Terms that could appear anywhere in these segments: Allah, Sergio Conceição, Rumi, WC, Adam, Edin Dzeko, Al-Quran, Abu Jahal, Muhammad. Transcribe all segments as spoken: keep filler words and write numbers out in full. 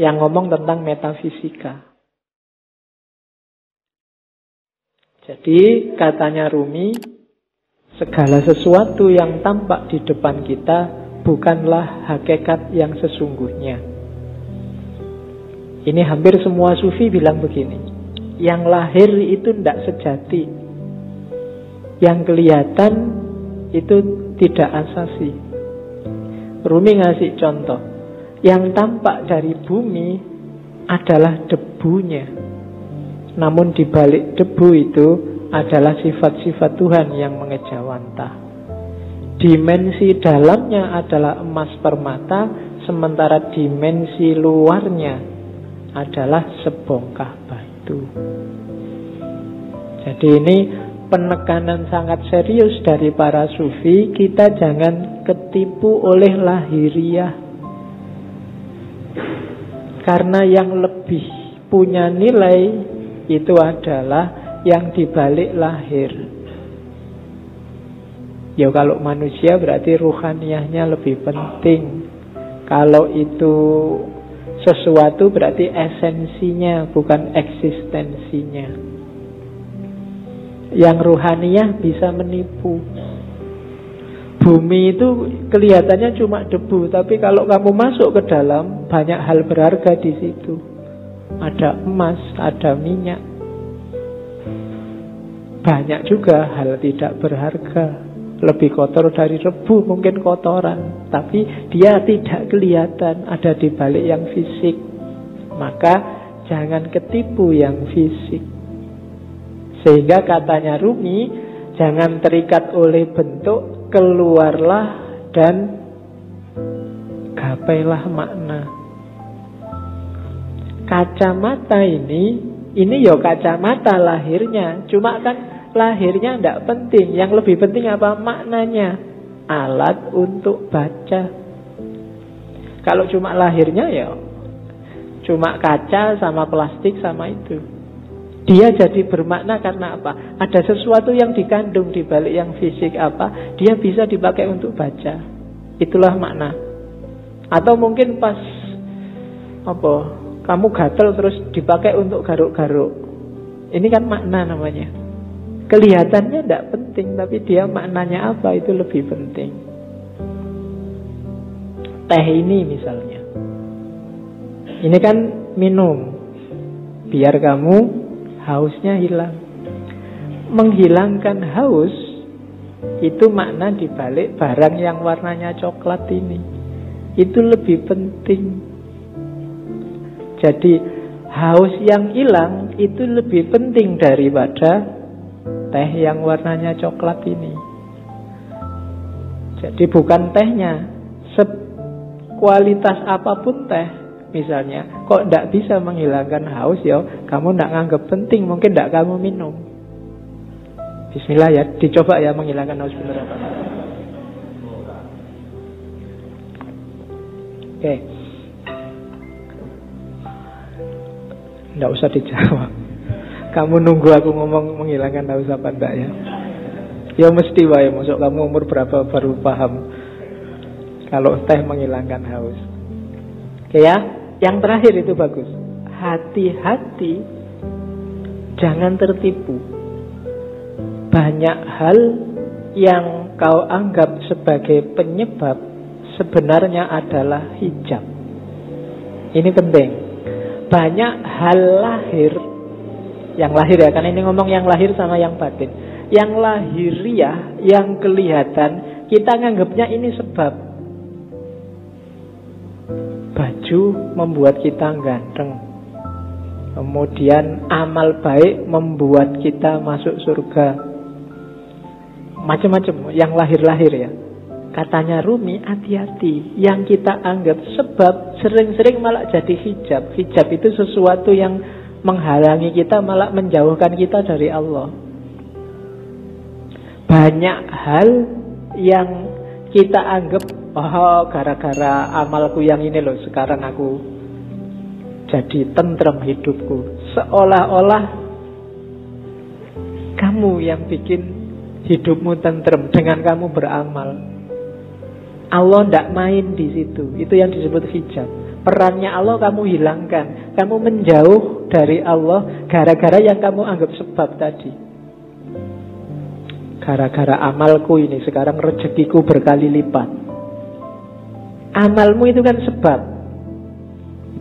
yang ngomong tentang metafisika. Jadi katanya Rumi, segala sesuatu yang tampak di depan kita bukanlah hakikat yang sesungguhnya. Ini hampir semua sufi bilang begini, yang lahir itu tidak sejati, yang kelihatan itu tidak asasi. Rumi ngasih contoh, yang tampak dari bumi adalah debunya, namun di balik debu itu adalah sifat-sifat Tuhan yang mengejawantah. Dimensi dalamnya adalah emas permata, sementara dimensi luarnya adalah sebongkah batu. Jadi ini penekanan sangat serius dari para sufi, kita jangan ketipu oleh lahiriah. Karena yang lebih punya nilai itu adalah yang dibalik lahir. Ya kalau manusia berarti ruhaniyahnya lebih penting. Kalau itu sesuatu berarti esensinya, bukan eksistensinya. Yang ruhaniyah bisa menipu. Bumi itu kelihatannya cuma debu, tapi kalau kamu masuk ke dalam, banyak hal berharga di situ. Ada emas, ada minyak. Banyak juga hal tidak berharga, lebih kotor dari rebu, mungkin kotoran, tapi dia tidak kelihatan, ada di balik yang fisik. Maka jangan ketipu yang fisik. Sehingga katanya Rumi, jangan terikat oleh bentuk, keluarlah dan gapailah makna. Kacamata ini, ini yo kacamata lahirnya, cuma kan lahirnya tidak penting. Yang lebih penting apa? Maknanya. Alat untuk baca. Kalau cuma lahirnya ya cuma kaca sama plastik sama itu. Dia jadi bermakna karena apa? Ada sesuatu yang dikandung di balik yang fisik apa? Dia bisa dipakai untuk baca. Itulah makna. Atau mungkin pas apa? Kamu gatel terus dipakai untuk garuk-garuk. Ini kan makna namanya. Kelihatannya tidak penting, tapi dia maknanya apa itu lebih penting. Teh ini misalnya, ini kan minum biar kamu hausnya hilang. Menghilangkan haus itu makna dibalik barang yang warnanya coklat ini. Itu lebih penting. Jadi haus yang hilang itu lebih penting daripada teh yang warnanya coklat ini. Jadi bukan tehnya, sekualitas apapun teh misalnya, kok tidak bisa menghilangkan haus ya, kamu tidak nganggap penting, mungkin tidak kamu minum. Bismillah ya, dicoba ya menghilangkan haus bener apa? Oke, tidak usah dijawab. Kamu nunggu aku ngomong menghilangkan haus apa enggak ya? Ya mesti wae, masuk kamu umur berapa baru paham kalau teh menghilangkan haus. Oke ya, yang terakhir itu bagus. Hati-hati, jangan tertipu. Banyak hal yang kau anggap sebagai penyebab sebenarnya adalah hijab. Ini penting. Banyak hal lahir, yang lahir ya, karena ini ngomong yang lahir sama yang batin. Yang lahiriah, yang kelihatan, kita nganggapnya ini sebab. Baju membuat kita ganteng, kemudian amal baik membuat kita masuk surga. Macam-macam, yang lahir-lahir ya. Katanya Rumi, hati-hati. Yang kita anggap sebab sering-sering malah jadi hijab. Hijab itu sesuatu yang menghalangi kita, malah menjauhkan kita dari Allah. Banyak hal yang kita anggap, oh gara-gara amalku yang ini loh sekarang aku jadi tentrem hidupku. Seolah-olah kamu yang bikin hidupmu tentrem dengan kamu beramal. Allah tidak main di situ. Itu yang disebut hijab. Perannya Allah kamu hilangkan. Kamu menjauh dari Allah gara-gara yang kamu anggap sebab tadi. Gara-gara amalku ini sekarang rezekiku berkali lipat. Amalmu itu kan sebab.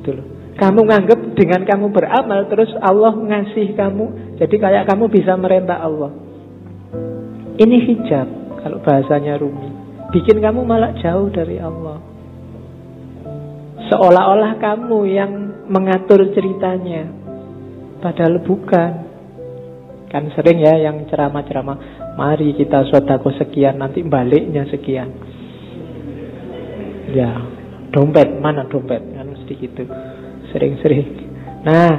Gitu loh. Kamu nganggap dengan kamu beramal terus Allah ngasih kamu. Jadi kayak kamu bisa merentah Allah. Ini hijab kalau bahasanya Rumi. Bikin kamu malah jauh dari Allah. Seolah-olah kamu yang mengatur ceritanya. Padahal bukan. Kan sering ya yang ceramah-ceramah. Mari kita sodako sekian, nanti baliknya sekian. Ya, dompet, mana dompet? Kan mesti gitu. Sering-sering. Nah,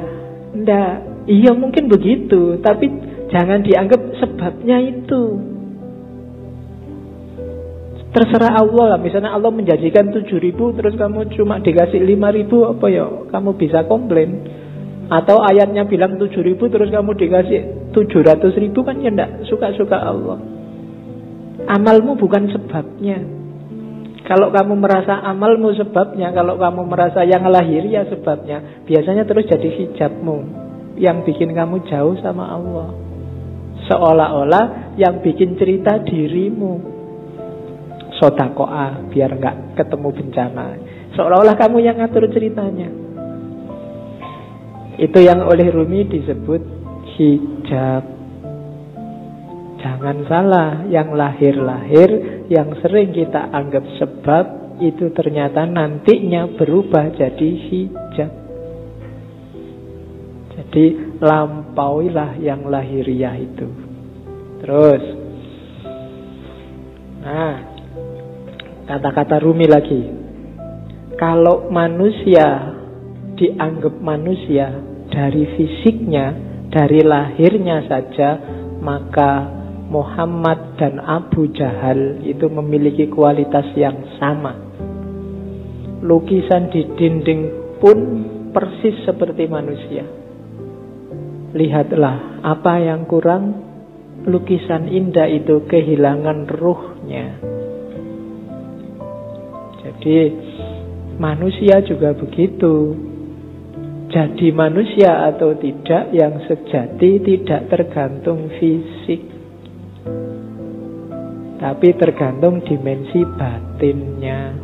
enggak. Iya mungkin begitu, tapi jangan dianggap sebabnya itu. Terserah Allah lah. Misalnya Allah menjanjikan tujuh ribu, terus kamu cuma dikasih lima ribu, apa ya? Kamu bisa komplain. Atau ayatnya bilang tujuh ribu, terus kamu dikasih tujuh ratus ribu, kan ya enggak, suka-suka Allah. Amalmu bukan sebabnya. Kalau kamu merasa amalmu sebabnya, kalau kamu merasa yang lahir ya sebabnya, biasanya terus jadi hijabmu yang bikin kamu jauh sama Allah. Seolah-olah yang bikin cerita dirimu. Sodakoah biar enggak ketemu bencana. Seolah-olah kamu yang ngatur ceritanya. Itu yang oleh Rumi disebut hijab. Jangan salah, yang lahir-lahir, yang sering kita anggap sebab, itu ternyata nantinya berubah jadi hijab. Jadi lampauilah yang lahiriah itu. Terus, nah, kata-kata Rumi lagi. Kalau manusia dianggap manusia dari fisiknya, dari lahirnya saja, maka Muhammad dan Abu Jahal itu memiliki kualitas yang sama. Lukisan di dinding pun persis seperti manusia. Lihatlah apa yang kurang, lukisan indah itu kehilangan ruhnya. Jadi manusia juga begitu. Jadi manusia atau tidak yang sejati tidak tergantung fisik, tapi tergantung dimensi batinnya.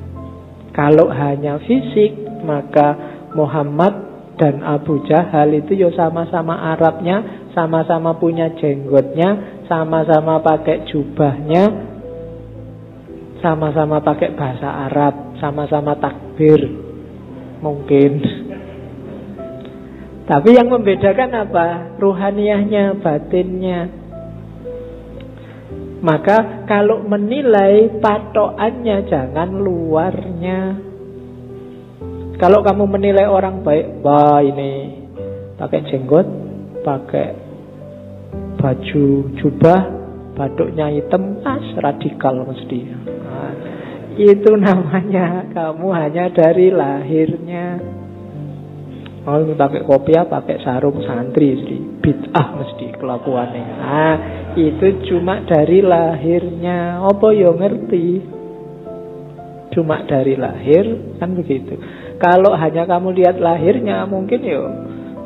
Kalau hanya fisik, maka Muhammad dan Abu Jahal itu yo sama-sama Arabnya, sama-sama punya jenggotnya, sama-sama pakai jubahnya, sama-sama pakai bahasa Arab, sama-sama takbir mungkin. Tapi yang membedakan apa? Ruhaniahnya, batinnya. Maka kalau menilai patokannya jangan luarnya. Kalau kamu menilai orang baik, wah ini pakai jenggot, pakai baju jubah, batuknya hitam, as radikal mesti. Nah, itu namanya kamu hanya dari lahirnya. Oh, pakai kopiah, pakai sarung santri mesti, bid'ah mesti kelakuannya. Nah, itu cuma dari lahirnya. Apa yo ngerti? Cuma dari lahir, kan begitu. Kalau hanya kamu lihat lahirnya, mungkin yo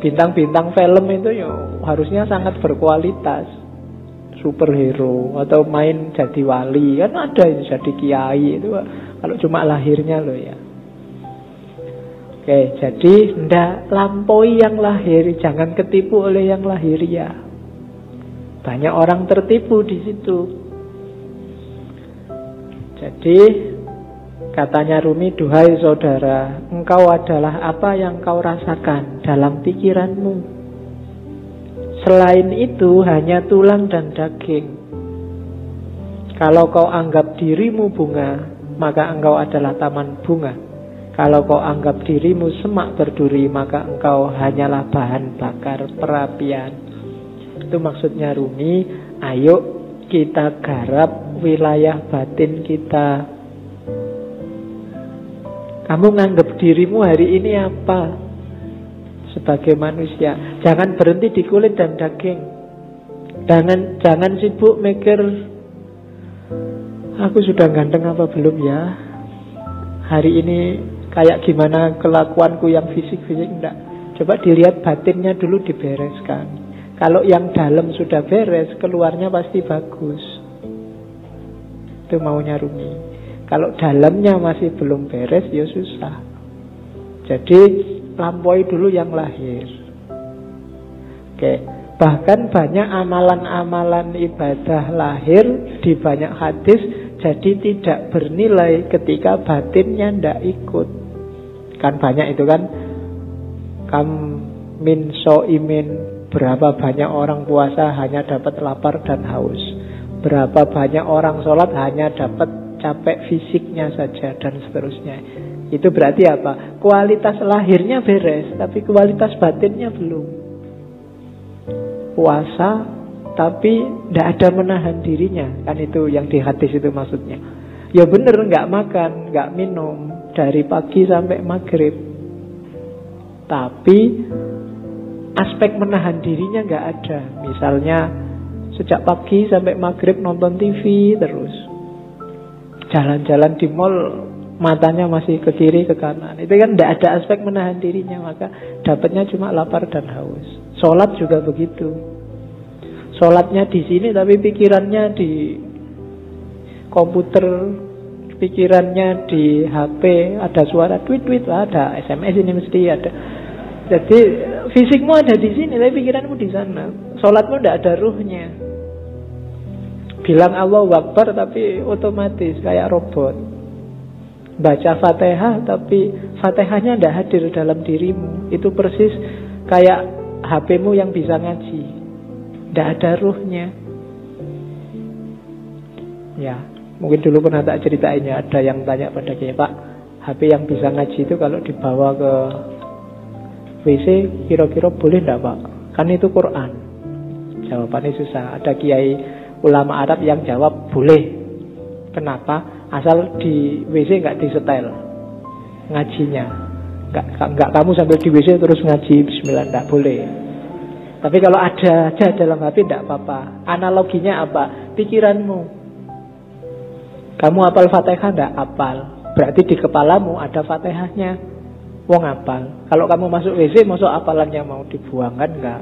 bintang-bintang film itu yo harusnya sangat berkualitas, superhero atau main jadi wali, kan ada yang jadi kiai itu. Kalau cuma lahirnya loh ya. Oke, jadi ndak lampaui yang lahir, jangan ketipu oleh yang lahiriah. Banyak orang tertipu di situ. Jadi katanya Rumi, duhai saudara, engkau adalah apa yang kau rasakan dalam pikiranmu. Selain itu hanya tulang dan daging. Kalau kau anggap dirimu bunga, maka engkau adalah taman bunga. Kalau kau anggap dirimu semak berduri, maka engkau hanyalah bahan bakar perapian. Itu maksudnya Rumi, ayo kita garap wilayah batin kita. Kamu nganggap dirimu hari ini apa? Sebagai manusia. Jangan berhenti di kulit dan daging. Jangan, jangan sibuk mikir, aku sudah ganteng apa belum ya? Hari ini kayak gimana kelakuanku yang fisik-fisik, enggak. Coba dilihat batinnya dulu dibereskan. Kalau yang dalam sudah beres, keluarnya pasti bagus. Itu maunya Rumi. Kalau dalamnya masih belum beres, ya susah. Jadi lampaui dulu yang lahir. Oke. Bahkan banyak amalan-amalan ibadah lahir di banyak hadis jadi tidak bernilai ketika batinnya tidak ikut. Kan banyak itu kan, kam min so'imin, berapa banyak orang puasa hanya dapat lapar dan haus. Berapa banyak orang sholat hanya dapat capek fisiknya saja, dan seterusnya. Itu berarti apa? Kualitas lahirnya beres, tapi kualitas batinnya belum. Puasa, tapi tidak ada menahan dirinya. Kan itu yang di hadis itu maksudnya. Ya bener, nggak makan, nggak minum dari pagi sampai maghrib, tapi aspek menahan dirinya nggak ada. Misalnya sejak pagi sampai maghrib nonton T V terus, jalan-jalan di mall matanya masih ke kiri ke kanan. Itu kan nggak ada aspek menahan dirinya, maka dapatnya cuma lapar dan haus. Sholat juga begitu. Sholatnya di sini tapi pikirannya di komputer, pikirannya di H P. Ada suara tweet-tweet, ada S M S ini mesti ada. Jadi fisikmu ada di sini, tapi pikiranmu di sana. Sholatmu tidak ada ruhnya. Bilang Allahu Akbar tapi otomatis kayak robot. Baca Fatihah tapi Fatihahnya tidak hadir dalam dirimu. Itu persis kayak H P-mu yang bisa ngaji, tidak ada ruhnya. Ya, mungkin dulu pernah tak ceritain ya, ada yang tanya pada saya, Pak, H P yang bisa ngaji itu kalau dibawa ke W C kira-kira boleh enggak, Pak? Kan itu Quran. Jawabannya susah. Ada kiai ulama Arab yang jawab boleh. Kenapa? Asal di W C enggak disetel ngajinya. Enggak enggak kamu sambil di W C terus ngaji bismillah, enggak boleh. Tapi kalau ada aja dalam hati enggak apa-apa. Analoginya apa? Pikiranmu. Kamu hafal Fatihah enggak? Hafal. Berarti di kepalamu ada Fatihahnya. Wong apal. Kalau kamu masuk W C, masuk apalannya mau dibuang kan enggak?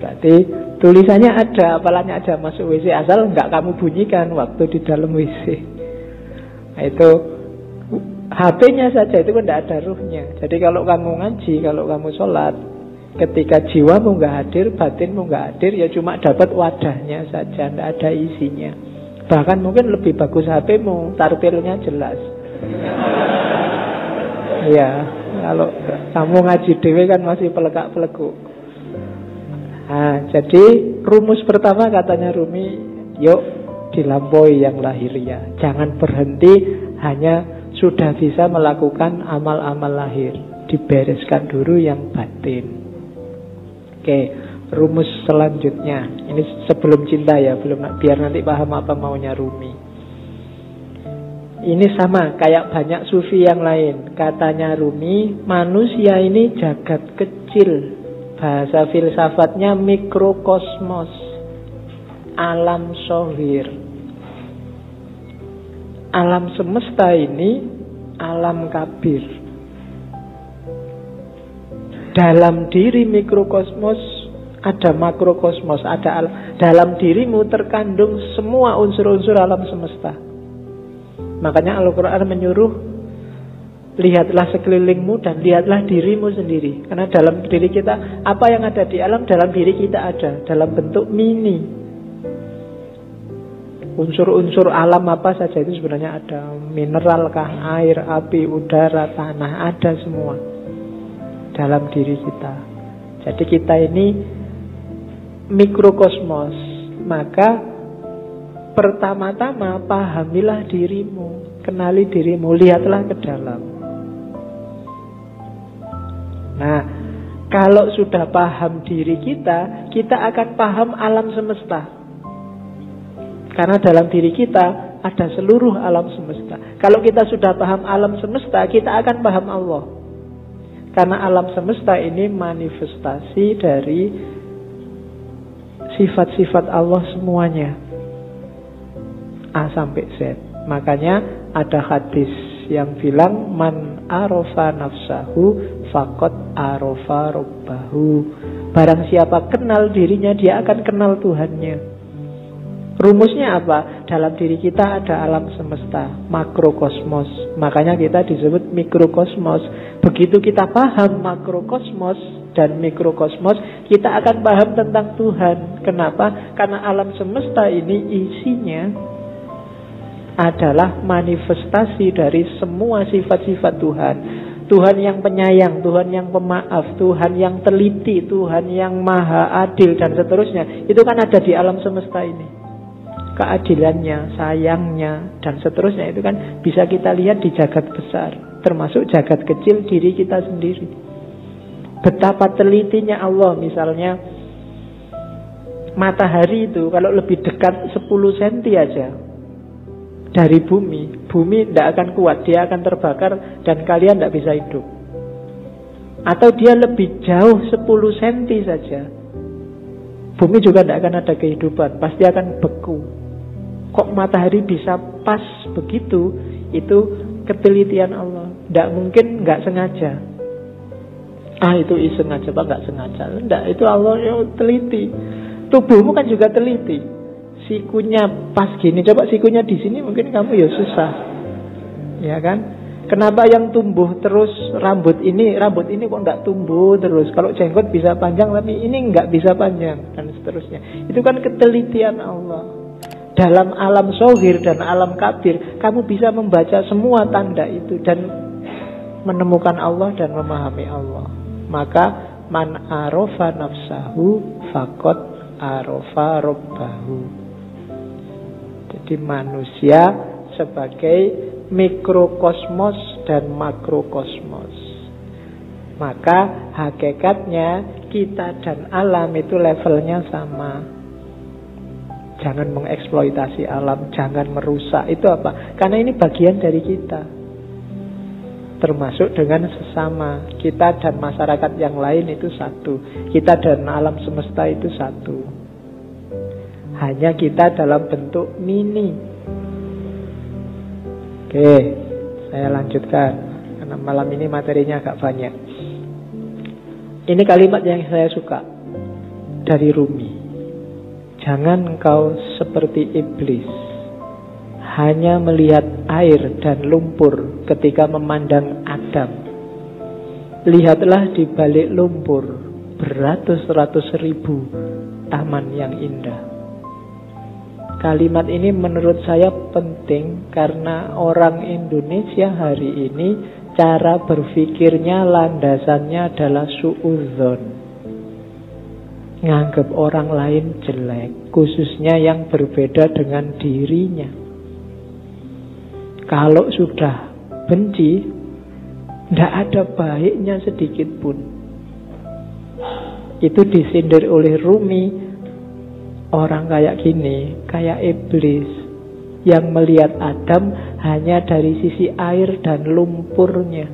Berarti tulisannya ada, apalannya ada, masuk W C asal enggak kamu bunyikan waktu di dalam W C. Nah, itu H P-nya saja itu kan enggak ada ruhnya. Jadi kalau kamu ngaji, kalau kamu sholat, ketika jiwamu enggak hadir, batinmu enggak hadir, ya cuma dapat wadahnya saja, enggak ada isinya. Bahkan mungkin lebih bagus H P-mu, tartilnya jelas. Iya. Kalau kamu ngaji dewe kan masih pelekak-pelekuk. Nah, jadi rumus pertama katanya Rumi, yuk dilampaui yang lahiriah. Jangan berhenti hanya sudah bisa melakukan amal-amal lahir. Dibereskan dulu yang batin. Oke, rumus selanjutnya. Ini sebelum cinta ya, belum, biar nanti paham apa maunya Rumi. Ini sama kayak banyak sufi yang lain. Katanya Rumi, manusia ini jagat kecil. Bahasa filsafatnya mikrokosmos, alam shohir. Alam semesta ini alam kabir. Dalam diri mikrokosmos ada makrokosmos, ada alam. Dalam dirimu terkandung semua unsur-unsur alam semesta. Makanya Al-Quran menyuruh, lihatlah sekelilingmu dan lihatlah dirimu sendiri. Karena dalam diri kita, apa yang ada di alam, dalam diri kita ada. Dalam bentuk mini. Unsur-unsur alam apa saja itu sebenarnya ada. Mineral kah, air, api, udara, tanah, ada semua dalam diri kita. Jadi kita ini mikrokosmos. Maka pertama-tama pahamilah dirimu, kenali dirimu, lihatlah ke dalam. Nah, kalau sudah paham diri kita, kita akan paham alam semesta. Karena dalam diri kita ada seluruh alam semesta. Kalau kita sudah paham alam semesta, kita akan paham Allah. Karena alam semesta ini manifestasi dari sifat-sifat Allah semuanya. A sampai Z. Makanya ada hadis yang bilang man arofa nafsahu faqad arofa robbahu. Barang siapa kenal dirinya, dia akan kenal Tuhannya. Rumusnya apa? Dalam diri kita ada alam semesta, makrokosmos. Makanya kita disebut mikrokosmos. Begitu kita paham makrokosmos dan mikrokosmos, kita akan paham tentang Tuhan. Kenapa? Karena alam semesta ini isinya adalah manifestasi dari semua sifat-sifat Tuhan. Tuhan yang penyayang, Tuhan yang pemaaf, Tuhan yang teliti, Tuhan yang maha adil, dan seterusnya. Itu kan ada di alam semesta ini. Keadilannya, sayangnya, dan seterusnya. Itu kan bisa kita lihat di jagat besar, termasuk jagat kecil diri kita sendiri. Betapa telitinya Allah, misalnya matahari itu kalau lebih dekat sepuluh sentimeter aja dari bumi, bumi tidak akan kuat, dia akan terbakar dan kalian tidak bisa hidup. Atau dia lebih jauh sepuluh sentimeter saja, bumi juga tidak akan ada kehidupan, pasti akan beku. Kok matahari bisa pas begitu? Itu ketelitian Allah. Tidak mungkin nggak sengaja. Ah itu iseng aja, Pak, gak sengaja. Enggak, itu Allah yang teliti. Tubuhmu kan juga teliti. Sikunya pas gini, coba sikunya di sini mungkin kamu ya susah. Ya kan? Kenapa yang tumbuh terus rambut ini, rambut ini kok gak tumbuh terus? Kalau jenggot bisa panjang, tapi ini gak bisa panjang, dan seterusnya. Itu kan ketelitian Allah. Dalam alam shohir dan alam kabir, kamu bisa membaca semua tanda itu dan menemukan Allah dan memahami Allah. Maka man arofa nafsahu faqad arofa robbahu. Jadi manusia sebagai mikrokosmos dan makrokosmos. Maka hakikatnya kita dan alam itu levelnya sama. Jangan mengeksploitasi alam, jangan merusak. Itu apa? Karena ini bagian dari kita. Termasuk dengan sesama. Kita dan masyarakat yang lain itu satu. Kita dan alam semesta itu satu. Hanya kita dalam bentuk mini. Oke, saya lanjutkan, karena malam ini materinya agak banyak. Ini kalimat yang saya suka dari Rumi. Jangan engkau seperti iblis, hanya melihat air dan lumpur ketika memandang Adam. Lihatlah di balik lumpur beratus-ratus ribu taman yang indah. Kalimat ini menurut saya penting karena orang Indonesia hari ini cara berpikirnya landasannya adalah suudzon. Nganggep orang lain jelek, khususnya yang berbeda dengan dirinya. Kalau sudah benci, tidak ada baiknya sedikit pun. Itu disindir oleh Rumi. Orang kayak gini, kayak iblis, yang melihat Adam hanya dari sisi air dan lumpurnya.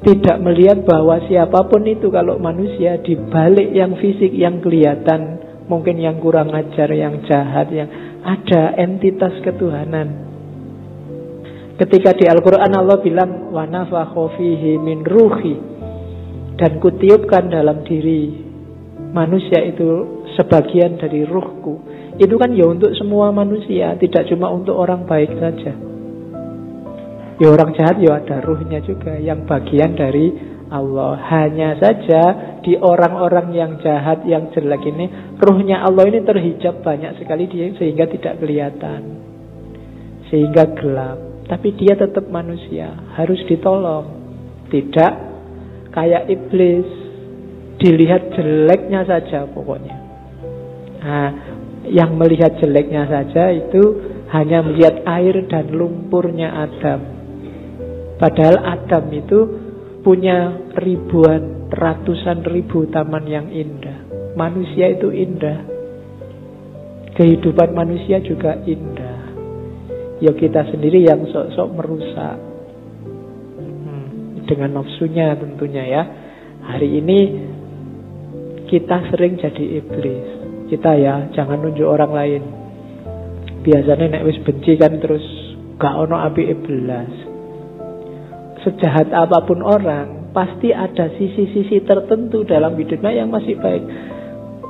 Tidak melihat bahwa siapapun itu kalau manusia, dibalik yang fisik, yang kelihatan, mungkin yang kurang ajar, yang jahat, yang ada entitas ketuhanan. Ketika di Al-Quran Allah bilang wa nafakhu fihi min ruhi, dan kutiupkan dalam diri manusia itu sebagian dari ruhku. Itu kan ya untuk semua manusia, tidak cuma untuk orang baik saja. Ya orang jahat ya ada ruhnya juga, yang bagian dari Allah. Hanya saja di orang-orang yang jahat, yang jelek ini, ruhnya Allah ini terhijab banyak sekali dia, sehingga tidak kelihatan, sehingga gelap. Tapi dia tetap manusia, harus ditolong. Tidak kayak iblis, dilihat jeleknya saja pokoknya. Nah, yang melihat jeleknya saja itu hanya melihat air dan lumpurnya Adam. Padahal Adam itu punya ribuan, ratusan ribu taman yang indah. Manusia itu indah. Kehidupan manusia juga indah. Ya kita sendiri yang sok-sok merusak. Hmm, dengan nafsunya tentunya ya. Hari ini kita sering jadi iblis. Kita ya, jangan nunjuk orang lain. Biasanya nek wis benci kan terus gak ono apike belas. sejahat apapun orang, pasti ada sisi-sisi tertentu dalam hidupnya yang masih baik.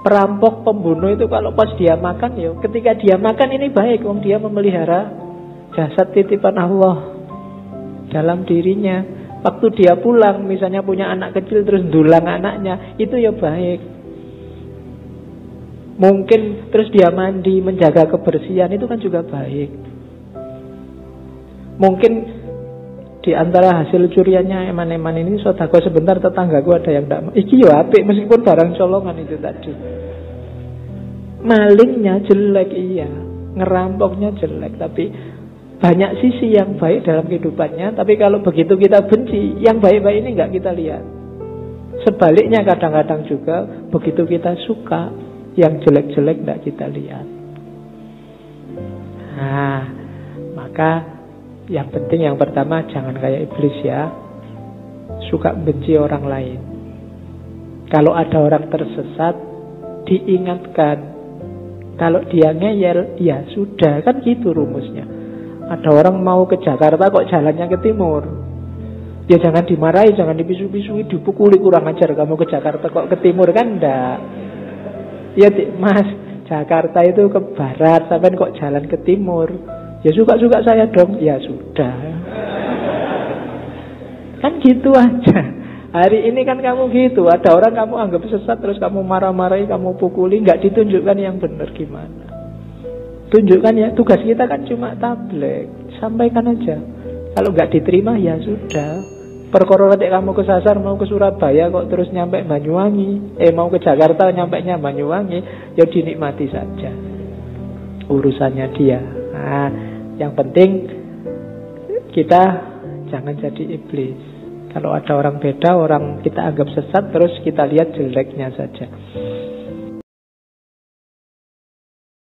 Perampok, pembunuh itu kalau pas dia makan, ya ketika dia makan ini baik, wong dia memelihara jasad titipan Allah dalam dirinya. Waktu dia pulang, misalnya punya anak kecil terus dulang anaknya, itu ya baik. Mungkin terus dia mandi, menjaga kebersihan, itu kan juga baik. Mungkin di antara hasil curiannya eman-eman ini, sodako sebentar tetanggaku ada yang tidak, iki yo apik meskipun barang colongan itu tadi. Malingnya jelek, iya, ngerampoknya jelek, tapi banyak sisi yang baik dalam kehidupannya. Tapi kalau begitu kita benci, yang baik-baik ini nggak kita lihat. Sebaliknya kadang-kadang juga begitu kita suka, yang jelek-jelek nggak kita lihat. Nah, maka yang penting yang pertama, jangan kayak iblis ya, suka benci orang lain. Kalau ada orang tersesat, diingatkan. Kalau dia ngeyel, ya sudah, kan gitu rumusnya. Ada orang mau ke Jakarta kok jalannya ke timur, ya jangan dimarahi, jangan dipisu-pisui, dipukuli, kurang ajar kamu ke Jakarta kok ke timur, kan enggak. Ya mas, Jakarta itu ke barat, sampean kok jalan ke timur, ya suka-suka saya dong, ya sudah. Kan gitu aja. Hari ini kan kamu gitu, ada orang kamu anggap sesat, terus kamu marah-marahi, kamu pukuli, nggak ditunjukkan yang benar gimana. Tunjukkan ya, tugas kita kan cuma tabligh, sampaikan aja. Kalau nggak diterima ya sudah. Perkara nek kamu kesasar mau ke Surabaya kok terus nyampe Banyuwangi, eh mau ke Jakarta nyampe nya Banyuwangi, ya dinikmati saja. Urusannya dia. Nah, yang penting kita jangan jadi iblis. Kalau ada orang beda, orang kita anggap sesat, terus kita lihat jeleknya saja.